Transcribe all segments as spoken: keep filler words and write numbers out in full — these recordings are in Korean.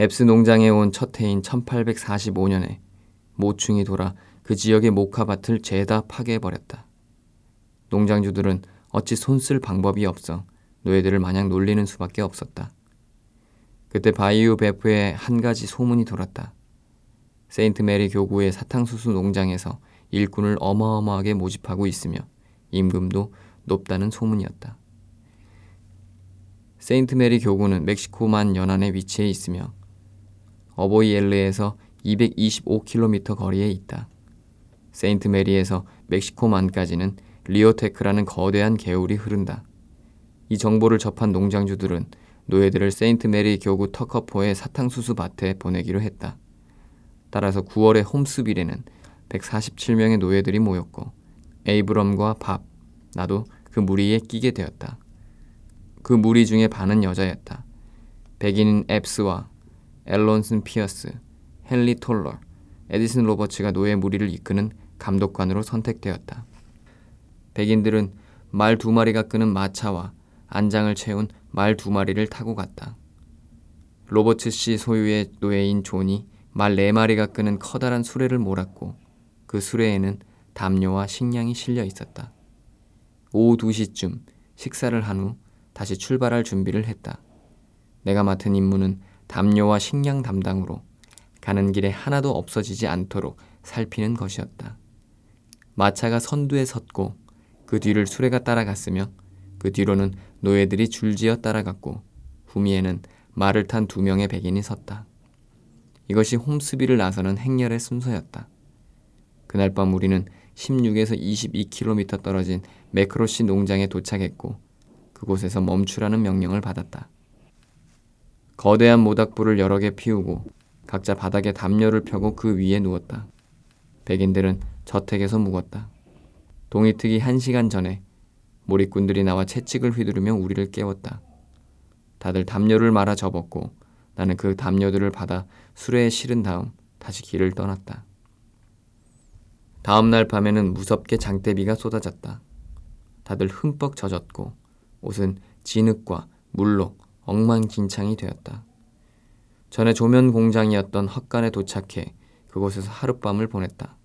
앱스 농장에 온 첫 해인 천팔백사십오년에 모충이 돌아 그 지역의 모카밭을 죄다 파괴해버렸다. 농장주들은 어찌 손쓸 방법이 없어 노예들을 마냥 놀리는 수밖에 없었다. 그때 바이유 베프에 한 가지 소문이 돌았다. 세인트 메리 교구의 사탕수수 농장에서 일꾼을 어마어마하게 모집하고 있으며 임금도 높다는 소문이었다. 세인트 메리 교구는 멕시코만 연안에 위치해 있으며 어보이엘레에서 이백이십오 킬로미터 거리에 있다. 세인트 메리에서 멕시코만까지는 리오테크라는 거대한 개울이 흐른다. 이 정보를 접한 농장주들은 노예들을 세인트 메리 교구 터커포의 사탕수수 밭에 보내기로 했다. 따라서 구월의 홈스빌에는 백사십칠명의 노예들이 모였고 에이브럼과 밥, 나도 그 무리에 끼게 되었다. 그 무리 중에 반은 여자였다. 백인인 앱스와 앨런슨 피어스, 헨리 톨러, 에디슨 로버츠가 노예 무리를 이끄는 감독관으로 선택되었다. 백인들은 말 두 마리가 끄는 마차와 안장을 채운 말 두 마리를 타고 갔다. 로버츠 씨 소유의 노예인 존이 말 네 마리가 끄는 커다란 수레를 몰았고 그 수레에는 담요와 식량이 실려 있었다. 오후 두시쯤 식사를 한 후 다시 출발할 준비를 했다. 내가 맡은 임무는 담요와 식량 담당으로 가는 길에 하나도 없어지지 않도록 살피는 것이었다. 마차가 선두에 섰고 그 뒤를 수레가 따라갔으며 그 뒤로는 노예들이 줄지어 따라갔고 후미에는 말을 탄 두 명의 백인이 섰다. 이것이 홈스빌을 나서는 행렬의 순서였다. 그날 밤 우리는 십육에서 이십이 킬로미터 떨어진 매크로시 농장에 도착했고 그곳에서 멈추라는 명령을 받았다. 거대한 모닥불을 여러 개 피우고 각자 바닥에 담요를 펴고 그 위에 누웠다. 백인들은 저택에서 묵었다. 동이 트기 한 시간 전에 몰입꾼들이 나와 채찍을 휘두르며 우리를 깨웠다. 다들 담요를 말아 접었고 나는 그 담요들을 받아 수레에 실은 다음 다시 길을 떠났다. 다음 날 밤에는 무섭게 장대비가 쏟아졌다. 다들 흠뻑 젖었고 옷은 진흙과 물로 엉망진창이 되었다. 전에 조면 공장이었던 헛간에 도착해 그곳에서 하룻밤을 보냈다.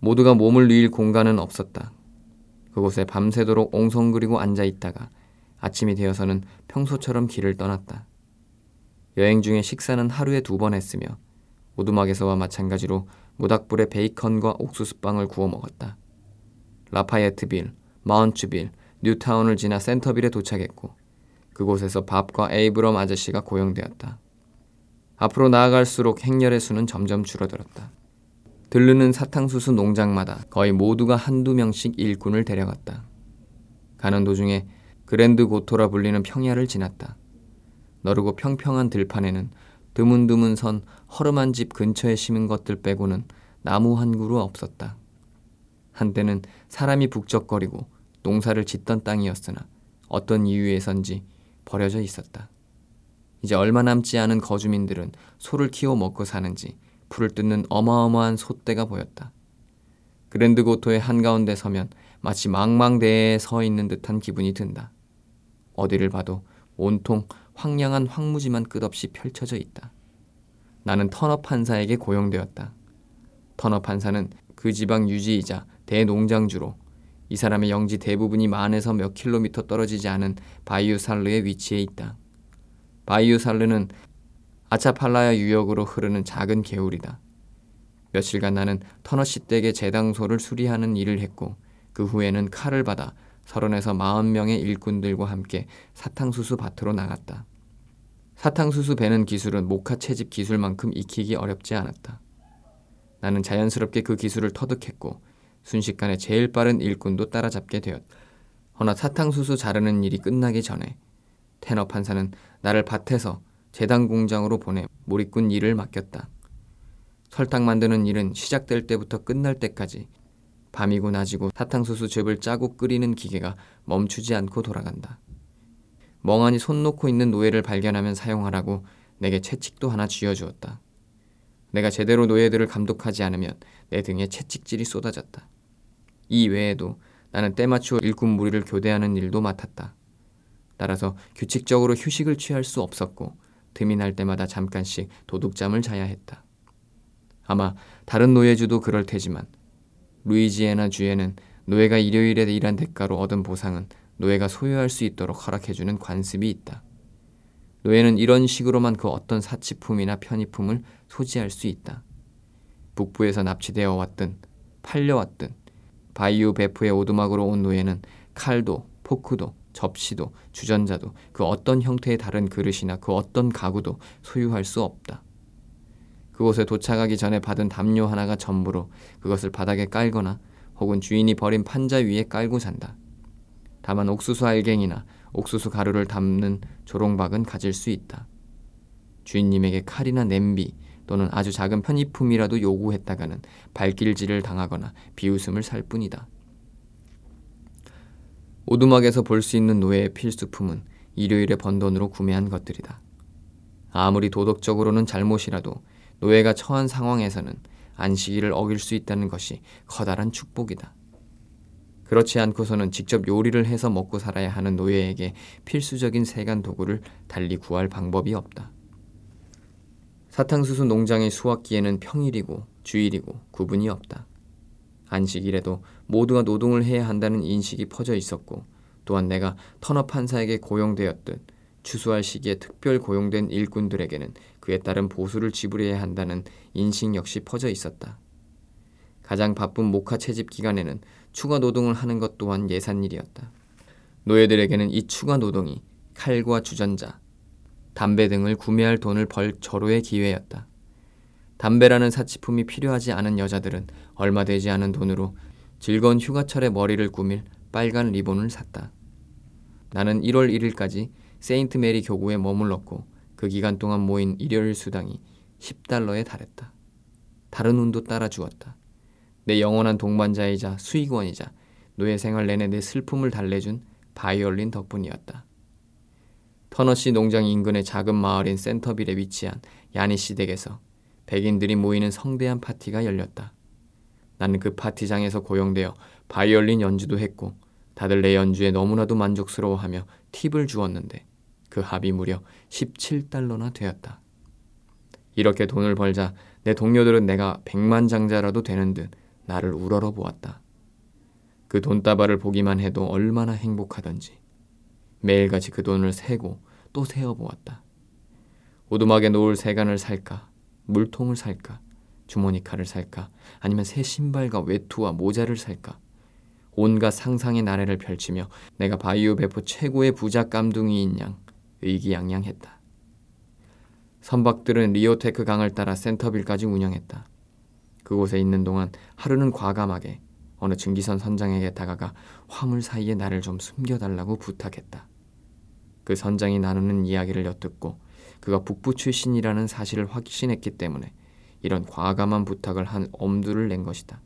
모두가 몸을 누일 공간은 없었다. 그곳에 밤새도록 옹성거리고 앉아있다가 아침이 되어서는 평소처럼 길을 떠났다. 여행 중에 식사는 하루에 두 번 했으며 오두막에서와 마찬가지로 모닥불에 베이컨과 옥수수빵을 구워 먹었다. 라파예트빌, 마운츠빌, 뉴타운을 지나 센터빌에 도착했고 그곳에서 밥과 에이브럼 아저씨가 고용되었다. 앞으로 나아갈수록 행렬의 수는 점점 줄어들었다. 들르는 사탕수수 농장마다 거의 모두가 한두 명씩 일꾼을 데려갔다. 가는 도중에 그랜드 고토라 불리는 평야를 지났다. 너르고 평평한 들판에는 드문드문 선 허름한 집 근처에 심은 것들 빼고는 나무 한 그루 없었다. 한때는 사람이 북적거리고 농사를 짓던 땅이었으나 어떤 이유에선지 버려져 있었다. 이제 얼마 남지 않은 거주민들은 소를 키워 먹고 사는지 풀을 뜯는 어마어마한 소떼가 보였다. 그랜드 고토의 한가운데 서면 마치 망망대해에 서 있는 듯한 기분이 든다. 어디를 봐도 온통 황량한 황무지만 끝없이 펼쳐져 있다. 나는 터너 판사에게 고용되었다. 터너 판사는 그 지방 유지이자 대농장주로 이 사람의 영지 대부분이 만에서 몇 킬로미터 떨어지지 않은 바이유살르에 위치해 있다. 바이유살르는 아차팔라야 유역으로 흐르는 작은 개울이다. 며칠간 나는 터너씨 댁의 재당소를 수리하는 일을 했고 그 후에는 칼을 받아 서른에서 마흔 명의 일꾼들과 함께 사탕수수 밭으로 나갔다. 사탕수수 베는 기술은 모카 채집 기술만큼 익히기 어렵지 않았다. 나는 자연스럽게 그 기술을 터득했고 순식간에 제일 빠른 일꾼도 따라잡게 되었다. 허나 사탕수수 자르는 일이 끝나기 전에 테너 판사는 나를 밭에서 재단 공장으로 보내 몰입꾼 일을 맡겼다. 설탕 만드는 일은 시작될 때부터 끝날 때까지 밤이고 낮이고 사탕수수 즙을 짜고 끓이는 기계가 멈추지 않고 돌아간다. 멍하니 손 놓고 있는 노예를 발견하면 사용하라고 내게 채찍도 하나 쥐어주었다. 내가 제대로 노예들을 감독하지 않으면 내 등에 채찍질이 쏟아졌다. 이 외에도 나는 때맞추어 일꾼 무리를 교대하는 일도 맡았다. 따라서 규칙적으로 휴식을 취할 수 없었고 틈이 날 때마다 잠깐씩 도둑잠을 자야 했다. 아마 다른 노예주도 그럴 테지만 루이지애나 주에는 노예가 일요일에 일한 대가로 얻은 보상은 노예가 소유할 수 있도록 허락해주는 관습이 있다. 노예는 이런 식으로만 그 어떤 사치품이나 편의품을 소지할 수 있다. 북부에서 납치되어 왔든 팔려왔든 바이유 베프의 오두막으로 온 노예는 칼도 포크도 접시도 주전자도 그 어떤 형태의 다른 그릇이나 그 어떤 가구도 소유할 수 없다. 그곳에 도착하기 전에 받은 담요 하나가 전부로 그것을 바닥에 깔거나 혹은 주인이 버린 판자 위에 깔고 잔다. 다만 옥수수 알갱이나 옥수수 가루를 담는 조롱박은 가질 수 있다. 주인님에게 칼이나 냄비 또는 아주 작은 편의품이라도 요구했다가는 발길질을 당하거나 비웃음을 살 뿐이다. 오두막에서 볼 수 있는 노예의 필수품은 일요일에 번 돈으로 구매한 것들이다. 아무리 도덕적으로는 잘못이라도 노예가 처한 상황에서는 안식일을 어길 수 있다는 것이 커다란 축복이다. 그렇지 않고서는 직접 요리를 해서 먹고 살아야 하는 노예에게 필수적인 세간 도구를 달리 구할 방법이 없다. 사탕수수 농장의 수확기에는 평일이고 주일이고 구분이 없다. 안식일에도 모두가 노동을 해야 한다는 인식이 퍼져 있었고 또한 내가 턴업 판사에게 고용되었듯 추수할 시기에 특별 고용된 일꾼들에게는 그에 따른 보수를 지불해야 한다는 인식 역시 퍼져 있었다. 가장 바쁜 목화 채집 기간에는 추가 노동을 하는 것 또한 예산일이었다. 노예들에게는 이 추가 노동이 칼과 주전자, 담배 등을 구매할 돈을 벌 절호의 기회였다. 담배라는 사치품이 필요하지 않은 여자들은 얼마 되지 않은 돈으로 즐거운 휴가철에 머리를 꾸밀 빨간 리본을 샀다. 나는 일월 일일까지 세인트 메리 교구에 머물렀고 그 기간 동안 모인 일요일 수당이 십 달러에 달했다. 다른 운도 따라 주었다. 내 영원한 동반자이자 수익원이자 노예 생활 내내 내 슬픔을 달래준 바이올린 덕분이었다. 터너시 농장 인근의 작은 마을인 센터빌에 위치한 야니시 댁에서 백인들이 모이는 성대한 파티가 열렸다. 나는 그 파티장에서 고용되어 바이올린 연주도 했고 다들 내 연주에 너무나도 만족스러워하며 팁을 주었는데 그 합이 무려 십칠 달러나 되었다. 이렇게 돈을 벌자 내 동료들은 내가 백만장자라도 되는 듯 나를 우러러 보았다. 그 돈다발을 보기만 해도 얼마나 행복하던지. 매일같이 그 돈을 세고 또 세어보았다. 오두막에 놓을 세간을 살까? 물통을 살까? 주머니 칼을 살까? 아니면 새 신발과 외투와 모자를 살까? 온갖 상상의 나래를 펼치며 내가 바이유 베프 최고의 부자 깜둥이인 양 의기양양했다. 선박들은 리오테크 강을 따라 센터빌까지 운영했다. 그곳에 있는 동안 하루는 과감하게 어느 증기선 선장에게 다가가 화물 사이에 나를 좀 숨겨달라고 부탁했다. 그 선장이 나누는 이야기를 엿듣고 그가 북부 출신이라는 사실을 확신했기 때문에 이런 과감한 부탁을 한 엄두를 낸 것이다.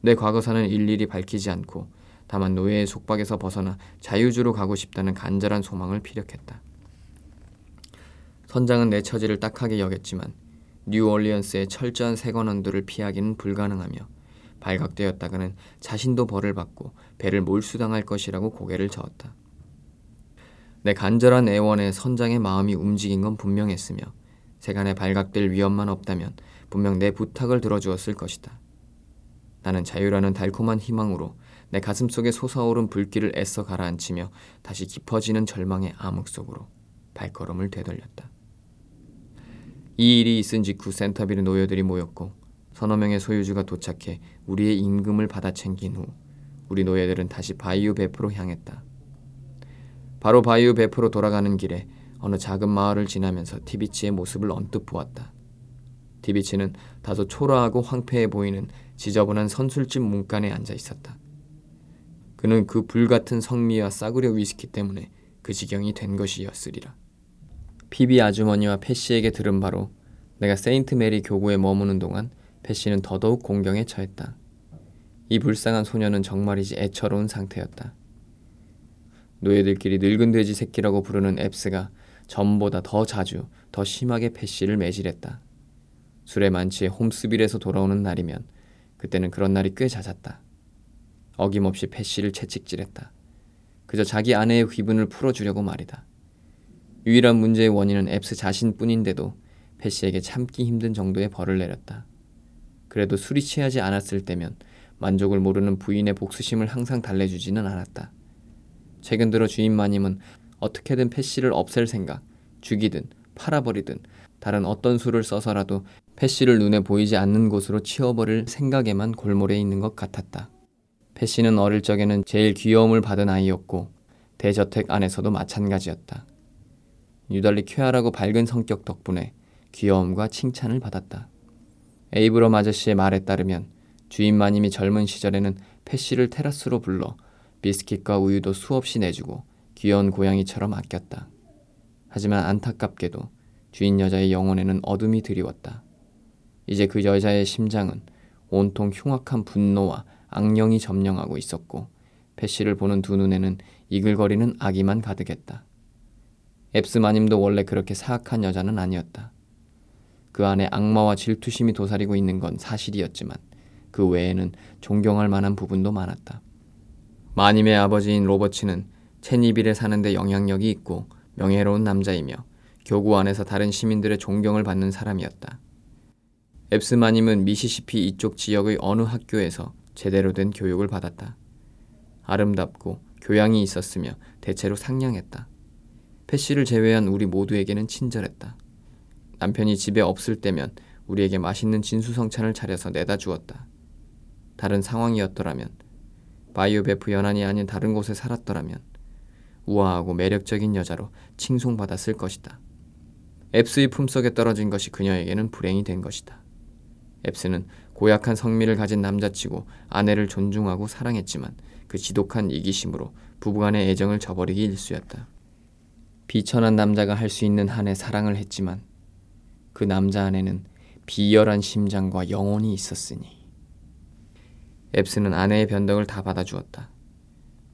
내 과거사는 일일이 밝히지 않고 다만 노예의 속박에서 벗어나 자유주로 가고 싶다는 간절한 소망을 피력했다. 선장은 내 처지를 딱하게 여겼지만 뉴올리언스의 철저한 세관원들을 피하기는 불가능하며 발각되었다가는 자신도 벌을 받고 배를 몰수당할 것이라고 고개를 저었다. 내 간절한 애원에 선장의 마음이 움직인 건 분명했으며 세간에 발각될 위험만 없다면 분명 내 부탁을 들어주었을 것이다. 나는 자유라는 달콤한 희망으로 내 가슴속에 솟아오른 불길을 애써 가라앉히며 다시 깊어지는 절망의 암흑 속으로 발걸음을 되돌렸다. 이 일이 있은 직후 센터빌의 노예들이 모였고 서너 명의 소유주가 도착해 우리의 임금을 받아 챙긴 후 우리 노예들은 다시 바이유 베프로 향했다. 바로 바이유 베프로 돌아가는 길에 어느 작은 마을을 지나면서 티비치의 모습을 언뜻 보았다. 티비치는 다소 초라하고 황폐해 보이는 지저분한 선술집 문간에 앉아 있었다. 그는 그 불같은 성미와 싸구려 위스키 때문에 그 지경이 된 것이었으리라. 피비 아주머니와 패시에게 들은 바로 내가 세인트 메리 교구에 머무는 동안 패시는 더더욱 공경에 처했다. 이 불쌍한 소녀는 정말이지 애처로운 상태였다. 노예들끼리 늙은 돼지 새끼라고 부르는 앱스가 전보다 더 자주, 더 심하게 패시를 매질했다. 술에 만취해 홈스빌에서 돌아오는 날이면 그때는 그런 날이 꽤 잦았다. 어김없이 패시를 채찍질했다. 그저 자기 아내의 기분을 풀어주려고 말이다. 유일한 문제의 원인은 앱스 자신뿐인데도 패시에게 참기 힘든 정도의 벌을 내렸다. 그래도 술이 취하지 않았을 때면 만족을 모르는 부인의 복수심을 항상 달래주지는 않았다. 최근 들어 주인 마님은 어떻게든 패시를 없앨 생각, 죽이든 팔아버리든 다른 어떤 수를 써서라도 패시를 눈에 보이지 않는 곳으로 치워버릴 생각에만 골몰해 있는 것 같았다. 패시는 어릴 적에는 제일 귀여움을 받은 아이였고 대저택 안에서도 마찬가지였다. 유달리 쾌활하고 밝은 성격 덕분에 귀여움과 칭찬을 받았다. 에이브럼 아저씨의 말에 따르면 주인 마님이 젊은 시절에는 패시를 테라스로 불러 비스킷과 우유도 수없이 내주고 귀여운 고양이처럼 아꼈다. 하지만 안타깝게도 주인 여자의 영혼에는 어둠이 드리웠다. 이제 그 여자의 심장은 온통 흉악한 분노와 악령이 점령하고 있었고 패시를 보는 두 눈에는 이글거리는 악의만 가득했다. 앱스 마님도 원래 그렇게 사악한 여자는 아니었다. 그 안에 악마와 질투심이 도사리고 있는 건 사실이었지만 그 외에는 존경할 만한 부분도 많았다. 마님의 아버지인 로버츠는 체니빌에 사는데 영향력이 있고 명예로운 남자이며 교구 안에서 다른 시민들의 존경을 받는 사람이었다. 앱스 마님은 미시시피 이쪽 지역의 어느 학교에서 제대로 된 교육을 받았다. 아름답고 교양이 있었으며 대체로 상냥했다. 패시를 제외한 우리 모두에게는 친절했다. 남편이 집에 없을 때면 우리에게 맛있는 진수성찬을 차려서 내다 주었다. 다른 상황이었더라면, 바이유 베프 연안이 아닌 다른 곳에 살았더라면 우아하고 매력적인 여자로 칭송받았을 것이다. 앱스의 품속에 떨어진 것이 그녀에게는 불행이 된 것이다. 앱스는 고약한 성미를 가진 남자치고 아내를 존중하고 사랑했지만 그 지독한 이기심으로 부부간의 애정을 저버리기 일쑤였다. 비천한 남자가 할 수 있는 한에 사랑을 했지만 그 남자 안에는 비열한 심장과 영혼이 있었으니. 앱스는 아내의 변덕을 다 받아주었다.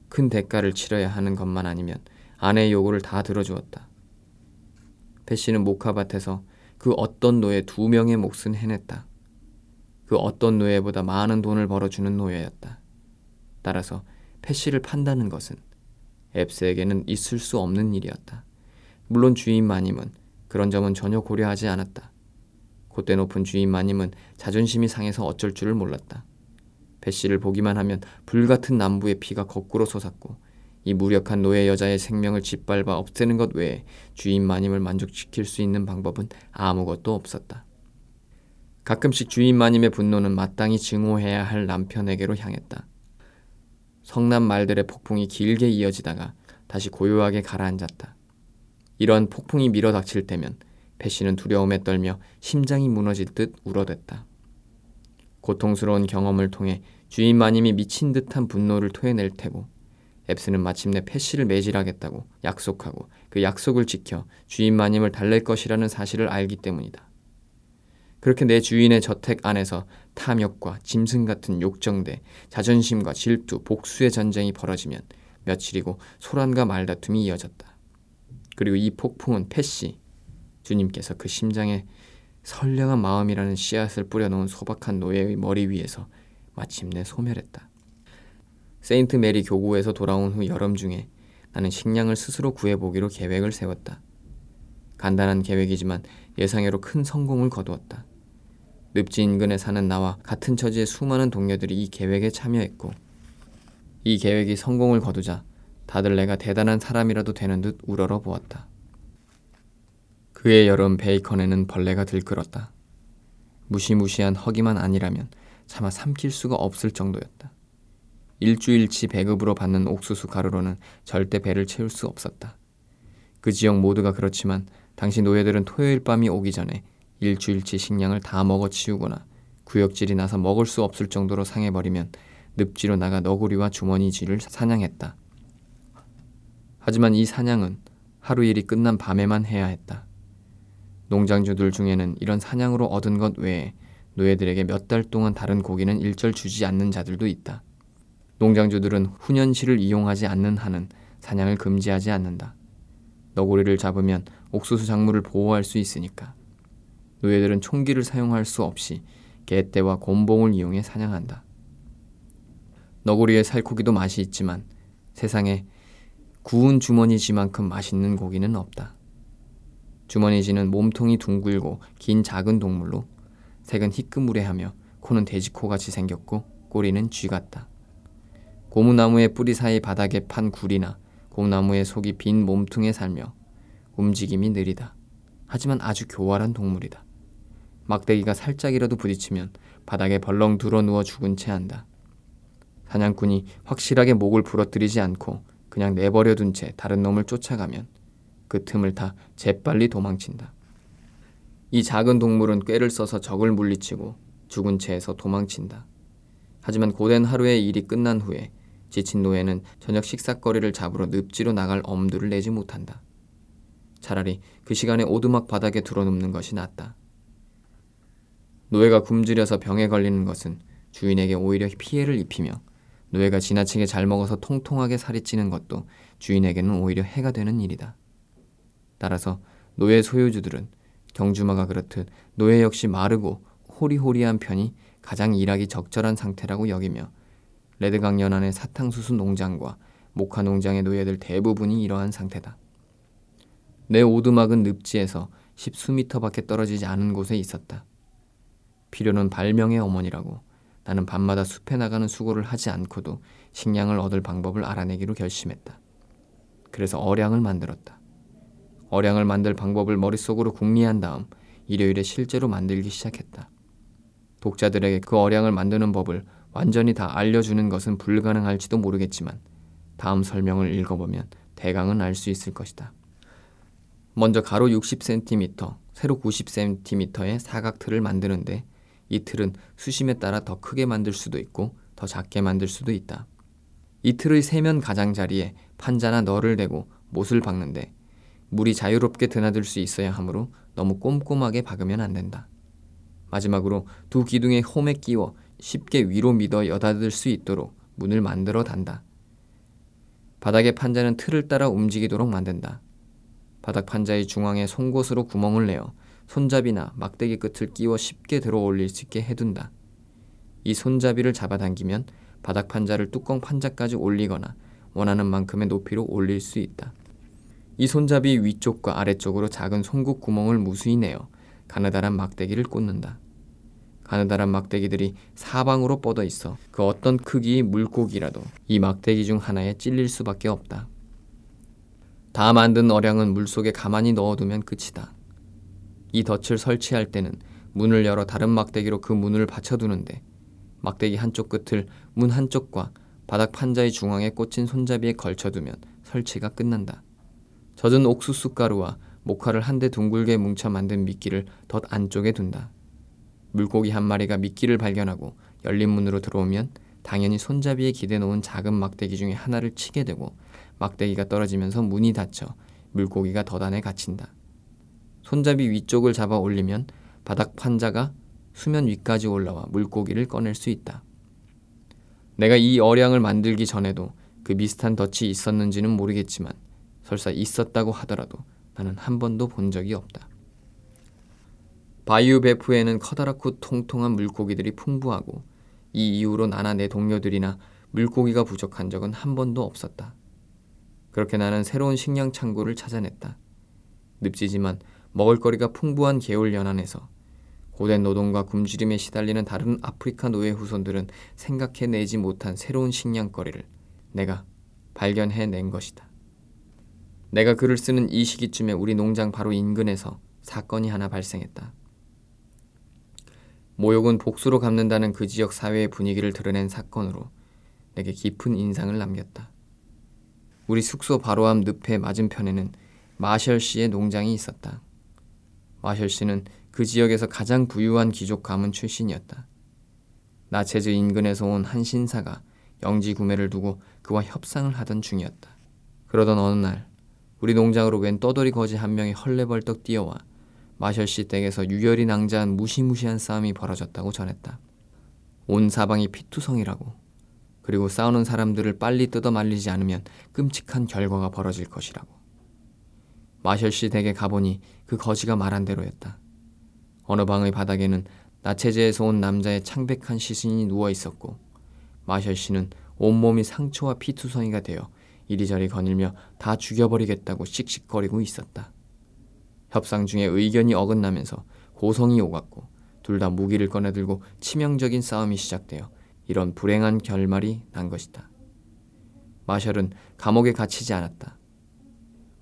큰 대가를 치러야 하는 것만 아니면 아내의 요구를 다 들어주었다. 패시는 모카밭에서 그 어떤 노예 두 명의 몫은 해냈다. 그 어떤 노예보다 많은 돈을 벌어주는 노예였다. 따라서 패시를 판다는 것은 앱스에게는 있을 수 없는 일이었다. 물론 주인 마님은 그런 점은 전혀 고려하지 않았다. 콧대 높은 주인 마님은 자존심이 상해서 어쩔 줄을 몰랐다. 패시를 보기만 하면 불같은 남부의 피가 거꾸로 솟았고 이 무력한 노예 여자의 생명을 짓밟아 없애는 것 외에 주인 마님을 만족시킬 수 있는 방법은 아무것도 없었다. 가끔씩 주인 마님의 분노는 마땅히 증오해야 할 남편에게로 향했다. 성난 말들의 폭풍이 길게 이어지다가 다시 고요하게 가라앉았다. 이러한 폭풍이 밀어닥칠 때면 패시는 두려움에 떨며 심장이 무너질 듯 울어댔다. 고통스러운 경험을 통해 주인 마님이 미친 듯한 분노를 토해낼 테고 앱스는 마침내 패시를 매질하겠다고 약속하고 그 약속을 지켜 주인 마님을 달랠 것이라는 사실을 알기 때문이다. 그렇게 내 주인의 저택 안에서 탐욕과 짐승 같은 욕정대, 자존심과 질투, 복수의 전쟁이 벌어지면 며칠이고 소란과 말다툼이 이어졌다. 그리고 이 폭풍은 패시, 주님께서 그 심장에 선량한 마음이라는 씨앗을 뿌려놓은 소박한 노예의 머리 위에서 마침내 소멸했다. 세인트 메리 교구에서 돌아온 후 여름 중에 나는 식량을 스스로 구해보기로 계획을 세웠다. 간단한 계획이지만 예상외로 큰 성공을 거두었다. 늪지 인근에 사는 나와 같은 처지의 수많은 동료들이 이 계획에 참여했고 이 계획이 성공을 거두자 다들 내가 대단한 사람이라도 되는 듯 우러러 보았다. 그해 여름 베이컨에는 벌레가 들끓었다. 무시무시한 허기만 아니라면 차마 삼킬 수가 없을 정도였다. 일주일치 배급으로 받는 옥수수 가루로는 절대 배를 채울 수 없었다. 그 지역 모두가 그렇지만 당시 노예들은 토요일 밤이 오기 전에 일주일치 식량을 다 먹어치우거나 구역질이 나서 먹을 수 없을 정도로 상해버리면 늪지로 나가 너구리와 주머니쥐를 사냥했다. 하지만 이 사냥은 하루 일이 끝난 밤에만 해야 했다. 농장주들 중에는 이런 사냥으로 얻은 것 외에 노예들에게 몇 달 동안 다른 고기는 일절 주지 않는 자들도 있다. 농장주들은 훈연실을 이용하지 않는 한은 사냥을 금지하지 않는다. 너구리를 잡으면 옥수수 작물을 보호할 수 있으니까. 노예들은 총기를 사용할 수 없이 개떼와 곰봉을 이용해 사냥한다. 너구리의 살코기도 맛이 있지만 세상에 구운 주머니쥐만큼 맛있는 고기는 없다. 주머니쥐는 몸통이 둥글고 긴 작은 동물로 색은 희끄무레하며 코는 돼지코같이 생겼고 꼬리는 쥐같다. 고무나무의 뿌리 사이 바닥에 판 굴이나 고무나무의 속이 빈 몸통에 살며 움직임이 느리다. 하지만 아주 교활한 동물이다. 막대기가 살짝이라도 부딪히면 바닥에 벌렁 들어 누워 죽은 채 한다. 사냥꾼이 확실하게 목을 부러뜨리지 않고 그냥 내버려 둔 채 다른 놈을 쫓아가면 그 틈을 타 재빨리 도망친다. 이 작은 동물은 꾀를 써서 적을 물리치고 죽은 채에서 도망친다. 하지만 고된 하루의 일이 끝난 후에 지친 노예는 저녁 식사거리를 잡으러 늪지로 나갈 엄두를 내지 못한다. 차라리 그 시간에 오두막 바닥에 드러눕는 것이 낫다. 노예가 굶주려서 병에 걸리는 것은 주인에게 오히려 피해를 입히며 노예가 지나치게 잘 먹어서 통통하게 살이 찌는 것도 주인에게는 오히려 해가 되는 일이다. 따라서 노예 소유주들은 경주마가 그렇듯 노예 역시 마르고 호리호리한 편이 가장 일하기 적절한 상태라고 여기며 레드강 연안의 사탕수수 농장과 모카 농장의 노예들 대부분이 이러한 상태다. 내 오두막은 늪지에서 십수 미터밖에 떨어지지 않은 곳에 있었다. 필요는 발명의 어머니라고 나는 밤마다 숲에 나가는 수고를 하지 않고도 식량을 얻을 방법을 알아내기로 결심했다. 그래서 어량을 만들었다. 어량을 만들 방법을 머릿속으로 궁리한 다음 일요일에 실제로 만들기 시작했다. 독자들에게 그 어량을 만드는 법을 완전히 다 알려주는 것은 불가능할지도 모르겠지만 다음 설명을 읽어보면 대강은 알 수 있을 것이다. 먼저 가로 육십 센티미터, 세로 구십 센티미터의 사각 틀을 만드는데 이 틀은 수심에 따라 더 크게 만들 수도 있고 더 작게 만들 수도 있다. 이 틀의 세면 가장자리에 판자나 널을 대고 못을 박는데 물이 자유롭게 드나들 수 있어야 하므로 너무 꼼꼼하게 박으면 안 된다. 마지막으로 두 기둥의 홈에 끼워 쉽게 위로 밀어 여닫을 수 있도록 문을 만들어 단다. 바닥의 판자는 틀을 따라 움직이도록 만든다. 바닥 판자의 중앙에 송곳으로 구멍을 내어 손잡이나 막대기 끝을 끼워 쉽게 들어 올릴 수 있게 해둔다. 이 손잡이를 잡아당기면 바닥 판자를 뚜껑 판자까지 올리거나 원하는 만큼의 높이로 올릴 수 있다. 이 손잡이 위쪽과 아래쪽으로 작은 송곳 구멍을 무수히 내어 가느다란 막대기를 꽂는다. 가느다란 막대기들이 사방으로 뻗어 있어 그 어떤 크기의 물고기라도 이 막대기 중 하나에 찔릴 수밖에 없다. 다 만든 어량은 물속에 가만히 넣어두면 끝이다. 이 덫을 설치할 때는 문을 열어 다른 막대기로 그 문을 받쳐두는데 막대기 한쪽 끝을 문 한쪽과 바닥 판자의 중앙에 꽂힌 손잡이에 걸쳐두면 설치가 끝난다. 젖은 옥수수 가루와 모카를 한데 둥글게 뭉쳐 만든 미끼를 덫 안쪽에 둔다. 물고기 한 마리가 미끼를 발견하고 열린 문으로 들어오면 당연히 손잡이에 기대놓은 작은 막대기 중에 하나를 치게 되고 막대기가 떨어지면서 문이 닫혀 물고기가 덫 안에 갇힌다. 손잡이 위쪽을 잡아 올리면 바닥 판자가 수면 위까지 올라와 물고기를 꺼낼 수 있다. 내가 이 어량을 만들기 전에도 그 비슷한 덫이 있었는지는 모르겠지만 설사 있었다고 하더라도 나는 한 번도 본 적이 없다. 바이유 베프에는 커다랗고 통통한 물고기들이 풍부하고 이 이후로 나나 내 동료들이나 물고기가 부족한 적은 한 번도 없었다. 그렇게 나는 새로운 식량 창고를 찾아냈다. 늪지지만 먹을거리가 풍부한 개울 연안에서 고된 노동과 굶주림에 시달리는 다른 아프리카 노예 후손들은 생각해내지 못한 새로운 식량거리를 내가 발견해낸 것이다. 내가 글을 쓰는 이 시기쯤에 우리 농장 바로 인근에서 사건이 하나 발생했다. 모욕은 복수로 갚는다는 그 지역 사회의 분위기를 드러낸 사건으로 내게 깊은 인상을 남겼다. 우리 숙소 바로 앞 늪의 맞은편에는 마셜 씨의 농장이 있었다. 마셜 씨는 그 지역에서 가장 부유한 귀족 가문 출신이었다. 나체즈 인근에서 온 한 신사가 영지 구매를 두고 그와 협상을 하던 중이었다. 그러던 어느 날 우리 농장으로 웬 떠돌이 거지 한 명이 헐레벌떡 뛰어와 마셜 씨 댁에서 유혈이 낭자한 무시무시한 싸움이 벌어졌다고 전했다. 온 사방이 피투성이라고. 그리고 싸우는 사람들을 빨리 뜯어 말리지 않으면 끔찍한 결과가 벌어질 것이라고. 마셜 씨 댁에 가보니 그 거지가 말한 대로였다. 어느 방의 바닥에는 나체제에서 온 남자의 창백한 시신이 누워 있었고 마셜 씨는 온몸이 상처와 피투성이가 되어 이리저리 거닐며 다 죽여버리겠다고 씩씩거리고 있었다. 협상 중에 의견이 어긋나면서 고성이 오갔고 둘 다 무기를 꺼내들고 치명적인 싸움이 시작되어 이런 불행한 결말이 난 것이다. 마셜은 감옥에 갇히지 않았다.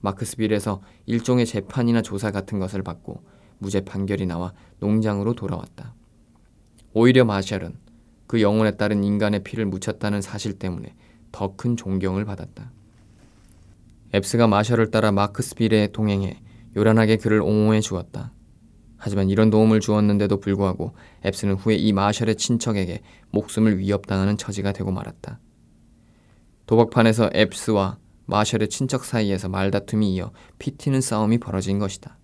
마크스빌에서 일종의 재판이나 조사 같은 것을 받고 무죄 판결이 나와 농장으로 돌아왔다. 오히려 마셜은 그 영혼에 따른 인간의 피를 묻혔다는 사실 때문에 더 큰 존경을 받았다. 앱스가 마셜을 따라 마크스빌에 동행해 요란하게 그를 옹호해 주었다. 하지만 이런 도움을 주었는데도 불구하고 앱스는 후에 이 마셜의 친척에게 목숨을 위협당하는 처지가 되고 말았다. 도박판에서 앱스와 마셜의 친척 사이에서 말다툼이 이어 피튀는 싸움이 벌어진 것이다.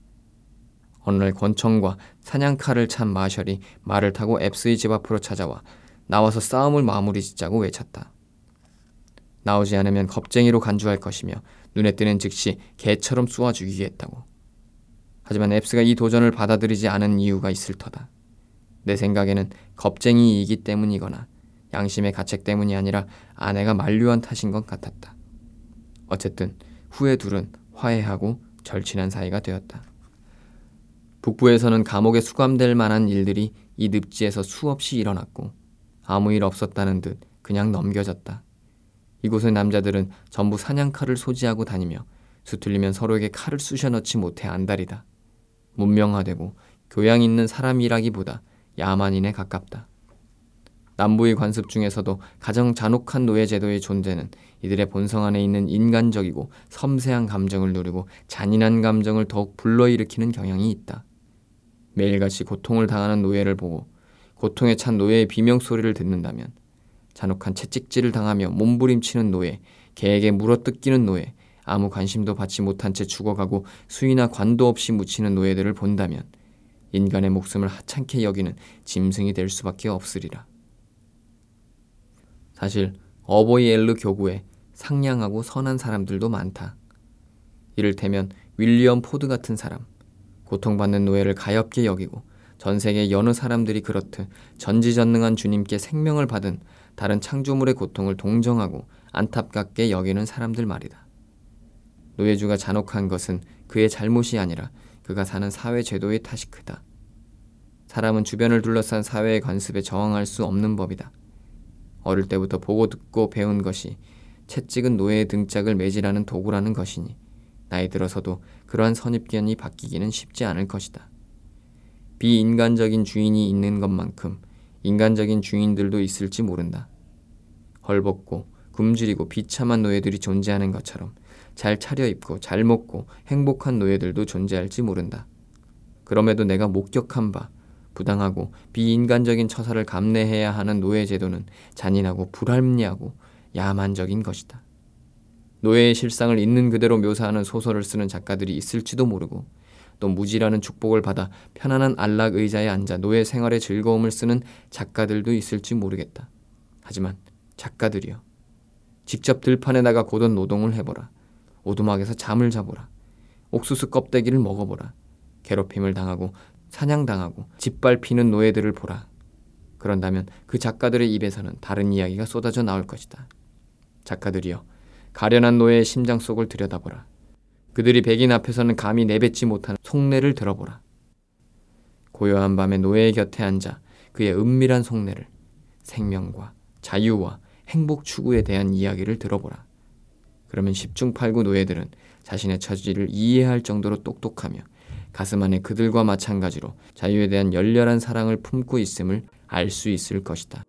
어느 날 권총과 사냥칼을 찬 마셜이 말을 타고 앱스의 집 앞으로 찾아와 나와서 싸움을 마무리 짓자고 외쳤다. 나오지 않으면 겁쟁이로 간주할 것이며 눈에 뜨는 즉시 개처럼 쏘아 죽이겠다고. 하지만 앱스가 이 도전을 받아들이지 않은 이유가 있을 터다. 내 생각에는 겁쟁이이기 때문이거나 양심의 가책 때문이 아니라 아내가 만류한 탓인 것 같았다. 어쨌든 후에 둘은 화해하고 절친한 사이가 되었다. 북부에서는 감옥에 수감될 만한 일들이 이 늪지에서 수없이 일어났고 아무 일 없었다는 듯 그냥 넘겨졌다. 이곳의 남자들은 전부 사냥칼을 소지하고 다니며 수틀리면 서로에게 칼을 쑤셔넣지 못해 안달이다. 문명화되고 교양 있는 사람이라기보다 야만인에 가깝다. 남부의 관습 중에서도 가장 잔혹한 노예 제도의 존재는 이들의 본성 안에 있는 인간적이고 섬세한 감정을 누리고 잔인한 감정을 더욱 불러일으키는 경향이 있다. 매일같이 고통을 당하는 노예를 보고 고통에 찬 노예의 비명소리를 듣는다면 잔혹한 채찍질을 당하며 몸부림치는 노예, 개에게 물어뜯기는 노예, 아무 관심도 받지 못한 채 죽어가고 수의나 관도 없이 묻히는 노예들을 본다면 인간의 목숨을 하찮게 여기는 짐승이 될 수밖에 없으리라. 사실 어보이엘레 교구에 상냥하고 선한 사람들도 많다. 이를테면 윌리엄 포드 같은 사람, 고통받는 노예를 가엾게 여기고 전 세계 여느 사람들이 그렇듯 전지전능한 주님께 생명을 받은 다른 창조물의 고통을 동정하고 안타깝게 여기는 사람들 말이다. 노예주가 잔혹한 것은 그의 잘못이 아니라 그가 사는 사회 제도의 탓이 크다. 사람은 주변을 둘러싼 사회의 관습에 저항할 수 없는 법이다. 어릴 때부터 보고 듣고 배운 것이 채찍은 노예의 등짝을 매질하는 도구라는 것이니 나이 들어서도 그러한 선입견이 바뀌기는 쉽지 않을 것이다. 비인간적인 주인이 있는 것만큼 인간적인 주인들도 있을지 모른다. 헐벗고 굶주리고 비참한 노예들이 존재하는 것처럼 잘 차려입고 잘 먹고 행복한 노예들도 존재할지 모른다. 그럼에도 내가 목격한 바 부당하고 비인간적인 처사를 감내해야 하는 노예 제도는 잔인하고 불합리하고 야만적인 것이다. 노예의 실상을 있는 그대로 묘사하는 소설을 쓰는 작가들이 있을지도 모르고 또 무지라는 축복을 받아 편안한 안락 의자에 앉아 노예 생활의 즐거움을 쓰는 작가들도 있을지 모르겠다. 하지만 작가들이여, 직접 들판에다가 고된 노동을 해보라. 오두막에서 잠을 자보라. 옥수수 껍데기를 먹어보라. 괴롭힘을 당하고 사냥당하고 짓밟히는 노예들을 보라. 그런다면 그 작가들의 입에서는 다른 이야기가 쏟아져 나올 것이다. 작가들이여, 가련한 노예의 심장 속을 들여다보라. 그들이 백인 앞에서는 감히 내뱉지 못하는 속내를 들어보라. 고요한 밤에 노예의 곁에 앉아 그의 은밀한 속내를, 생명과 자유와 행복 추구에 대한 이야기를 들어보라. 그러면 십중팔구 노예들은 자신의 처지를 이해할 정도로 똑똑하며 가슴 안에 그들과 마찬가지로 자유에 대한 열렬한 사랑을 품고 있음을 알 수 있을 것이다.